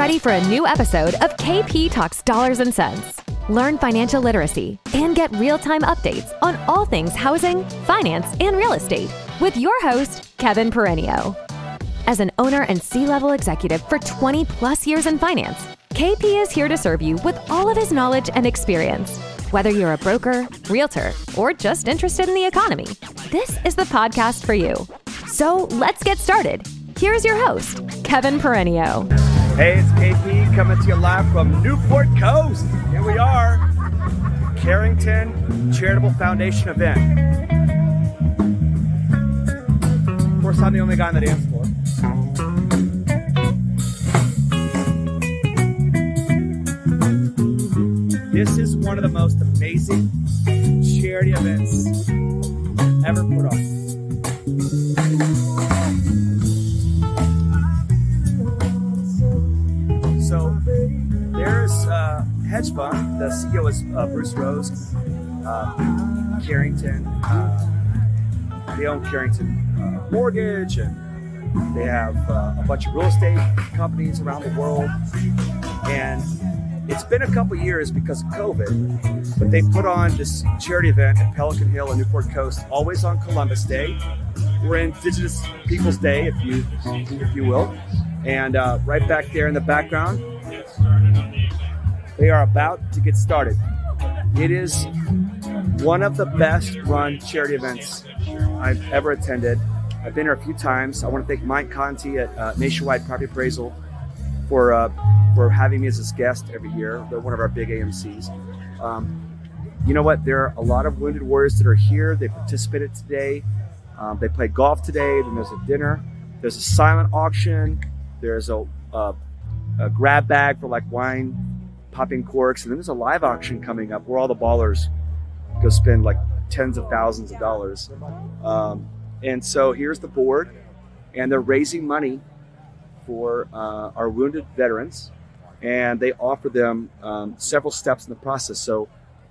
ready for a new episode of KP Talks Dollars and Cents. Learn financial literacy and get real-time updates on all things housing, finance, and real estate with your host, Kevin Peranio. As an owner and C-level executive for 20 plus years in finance, KP is here to serve you with all of his knowledge and experience. Whether you're a broker, realtor, or just interested in the economy, this is the podcast for you. So let's get started. Here's your host, Kevin Peranio. Hey, it's KP coming to you live from Newport Coast. Here we are, Carrington Charitable Foundation event. Of course, I'm the only guy on the dance floor. This is one of the most amazing charity events ever put on. So there's hedge fund. The CEO is Bruce Rose, Carrington. They own Carrington Mortgage, and they have a bunch of real estate companies around the world. And it's been a couple years because of COVID, but they put on this charity event at Pelican Hill in Newport Coast, always on Columbus Day. We're Indigenous Peoples Day, if you will. And right back there in the background, they are about to get started. It is one of the best run charity events I've ever attended. I've been here a few times. I want to thank Mike Conti at Nationwide Property Appraisal for having me as his guest every year. They're one of our big AMCs. You know what? There are a lot of wounded warriors that are here. They participated today. They played golf today. Then there's a dinner. There's a silent auction. There's a grab bag for like wine, popping corks. And then there's a live auction coming up where all the ballers go spend like tens of thousands of dollars. And so here's the board, and they're raising money for our wounded veterans. And they offer them several steps in the process. So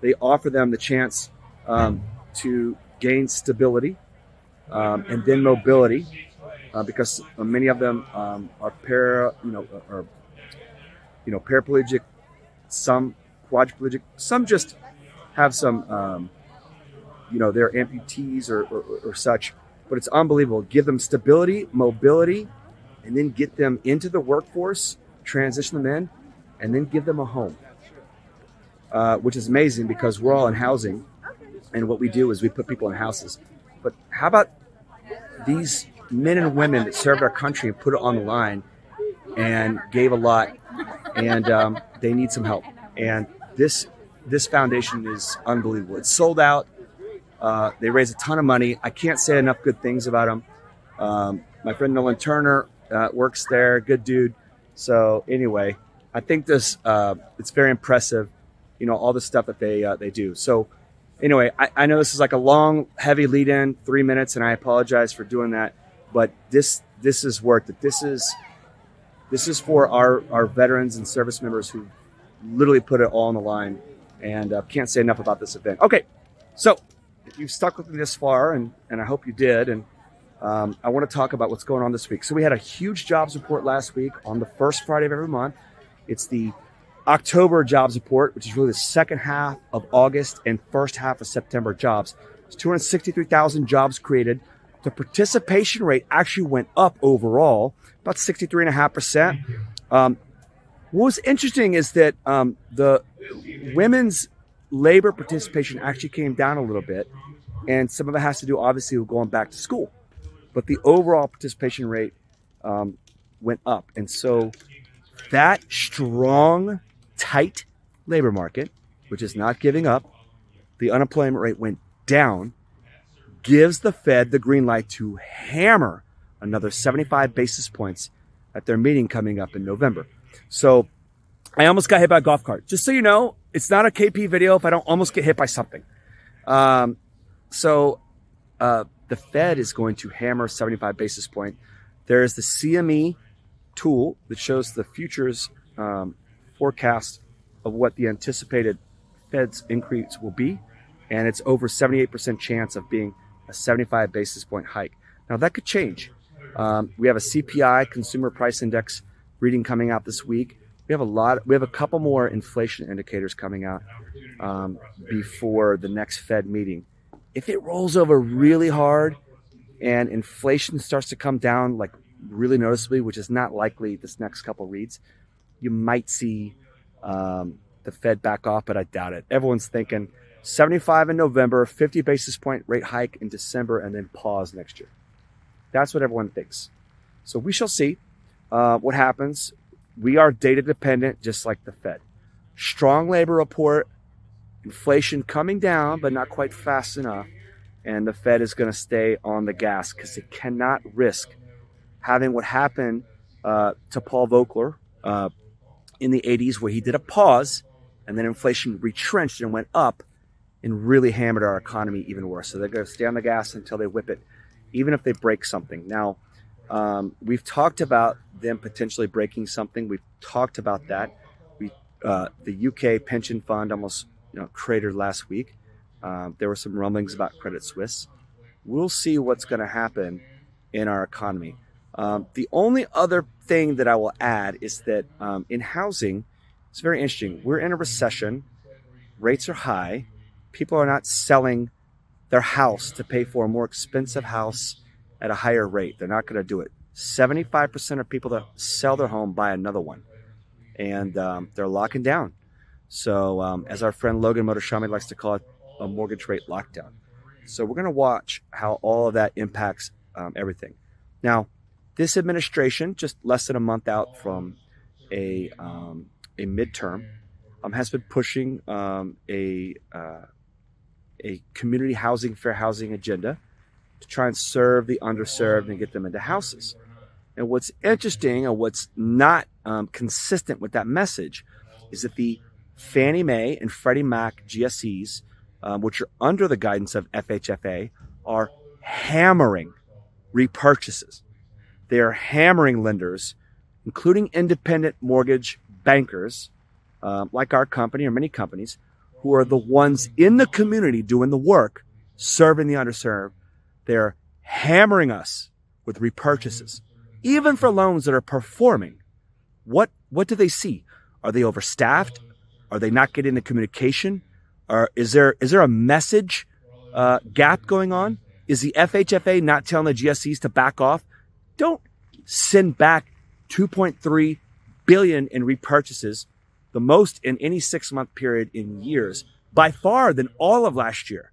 they offer them the chance to gain stability and then mobility, because many of them are paraplegic, some quadriplegic, some just have some, they're amputees or such. But it's unbelievable. Give them stability, mobility, and then get them into the workforce, transition them in, and then give them a home, which is amazing because we're all in housing, and what we do is we put people in houses. But how about these men and women that served our country and put it on the line and gave a lot, and they need some help. And this foundation is unbelievable. It's sold out. They raise a ton of money. I can't say enough good things about them. My friend Nolan Turner works there, good dude. So anyway, I think this, it's very impressive, all the stuff that they do. So anyway, I know this is like a long, heavy lead in, 3 minutes, and I apologize for doing that, but this is worth it. This is for our veterans and service members who literally put it all on the line, and can't say enough about this event. Okay, so if you've stuck with me this far, and I hope you did, and I want to talk about what's going on this week. So we had a huge jobs report last week on the first Friday of every month. It's the October jobs report, which is really the second half of August and first half of September jobs. It's 263,000 jobs created. The participation rate actually went up overall, about 63.5%. What was interesting is that the women's labor participation actually came down a little bit. And some of it has to do, obviously, with going back to school. But the overall participation rate went up. And so that strong, tight labor market, which is not giving up, the unemployment rate went down, gives the Fed the green light to hammer another 75 basis points at their meeting coming up in November. So I almost got hit by a golf cart. Just so you know, it's not a KP video if I don't almost get hit by something. So the Fed is going to hammer 75 basis point. There is the CME tool that shows the futures forecast of what the anticipated Fed's increase will be, and it's over 78% chance of being a 75 basis point hike. Now that could change. We have a CPI, Consumer Price Index, reading coming out this week. We have a lot. We have a couple more inflation indicators coming out before the next Fed meeting. If it rolls over really hard and inflation starts to come down like really noticeably, which is not likely this next couple reads, you might see the Fed back off, but I doubt it. Everyone's thinking 75 in November, 50 basis point rate hike in December, and then pause next year. That's what everyone thinks. So we shall see what happens. We are data dependent, just like the Fed. Strong labor report, inflation coming down, but not quite fast enough. And the Fed is going to stay on the gas because it cannot risk having what happened to Paul Volcker in the 80s, where he did a pause and then inflation retrenched and went up and really hammered our economy even worse. So they're going to stay on the gas until they whip it, even if they break something. Now, we've talked about them potentially breaking something. We've talked about that. The UK pension fund almost cratered last week. There were some rumblings about Credit Suisse. We'll see what's going to happen in our economy. The only other thing that I will add is that in housing, it's very interesting. We're in a recession. Rates are high. People are not selling their house to pay for a more expensive house at a higher rate. They're not going to do it. 75% of people that sell their home buy another one, and they're locking down. So as our friend Logan Mohtashami likes to call it, a mortgage rate lockdown. So we're going to watch how all of that impacts everything. Now, this administration, just less than a month out from a midterm, has been pushing a community housing, fair housing agenda to try and serve the underserved and get them into houses. And what's interesting, and what's not consistent with that message, is that the Fannie Mae and Freddie Mac GSEs, which are under the guidance of FHFA, are hammering repurchases. They are hammering lenders, including independent mortgage bankers, like our company or many companies, who are the ones in the community doing the work, serving the underserved. They're hammering us with repurchases, even for loans that are performing. What do they see? Are they overstaffed? Are they not getting the communication? Or is there a message gap going on? Is the FHFA not telling the GSEs to back off? Don't send back $2.3 billion in repurchases, the most in any 6-month period in years, by far than all of last year.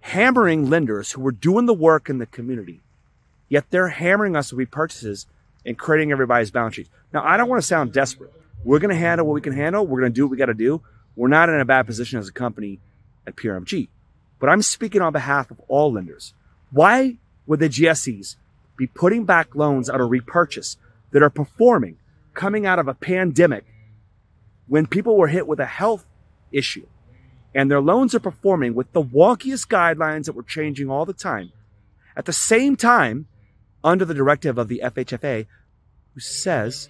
Hammering lenders who were doing the work in the community, yet they're hammering us with repurchases and creating everybody's balance sheet. Now, I don't want to sound desperate. We're going to handle what we can handle. We're going to do what we got to do. We're not in a bad position as a company at PRMG, but I'm speaking on behalf of all lenders. Why would the GSEs be putting back loans out of repurchase that are performing, coming out of a pandemic when people were hit with a health issue and their loans are performing with the wonkiest guidelines that were changing all the time, at the same time under the directive of the FHFA, who says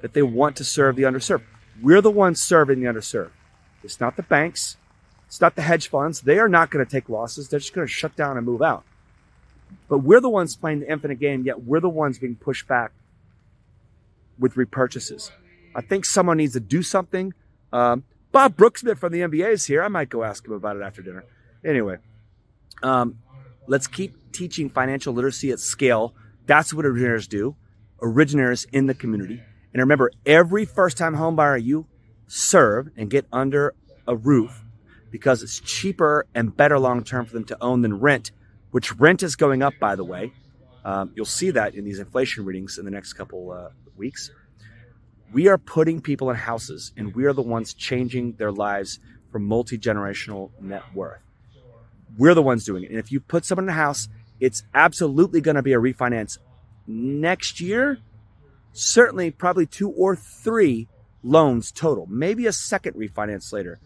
that they want to serve the underserved? We're the ones serving the underserved. It's not the banks. It's not the hedge funds. They are not going to take losses. They're just going to shut down and move out. But we're the ones playing the infinite game, yet we're the ones being pushed back with repurchases. I think someone needs to do something. Bob Brooksman from the NBA is here. I might go ask him about it after dinner. Anyway, let's keep teaching financial literacy at scale. That's what originators do, originators in the community. And remember, every first-time homebuyer you serve and get under a roof, because it's cheaper and better long-term for them to own than rent, which rent is going up, by the way. You'll see that in these inflation readings in the next couple weeks. We are putting people in houses, and we are the ones changing their lives for multi-generational net worth. We're the ones doing it. And if you put someone in a house, it's absolutely going to be a refinance next year. Certainly, probably 2 or 3 loans total, maybe a second refinance later.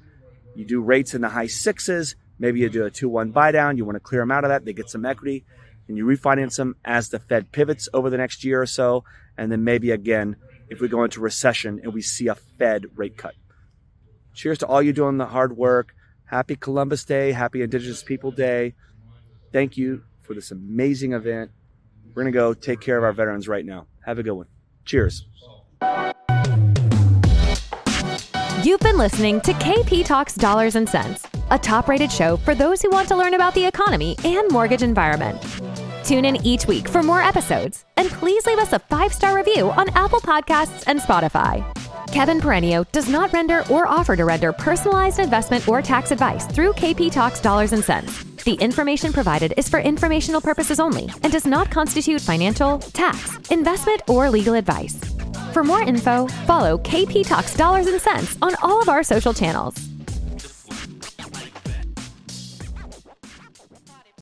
You do rates in the high 6s. Maybe you do a 2-1 buy down. You want to clear them out of that. They get some equity, and you refinance them as the Fed pivots over the next year or so. And then maybe again, if we go into recession and we see a Fed rate cut. Cheers to all you doing the hard work. Happy Columbus Day. Happy Indigenous People Day. Thank you for this amazing event. We're going to go take care of our veterans right now. Have a good one. Cheers. You've been listening to KP Talks Dollars and Cents, a top-rated show for those who want to learn about the economy and mortgage environment. Tune in each week for more episodes, and please leave us a 5-star review on Apple Podcasts and Spotify. Kevin Peranio does not render or offer to render personalized investment or tax advice through KP Talks Dollars and Cents. The information provided is for informational purposes only and does not constitute financial, tax, investment, or legal advice. For more info, follow KP Talks Dollars and Cents on all of our social channels.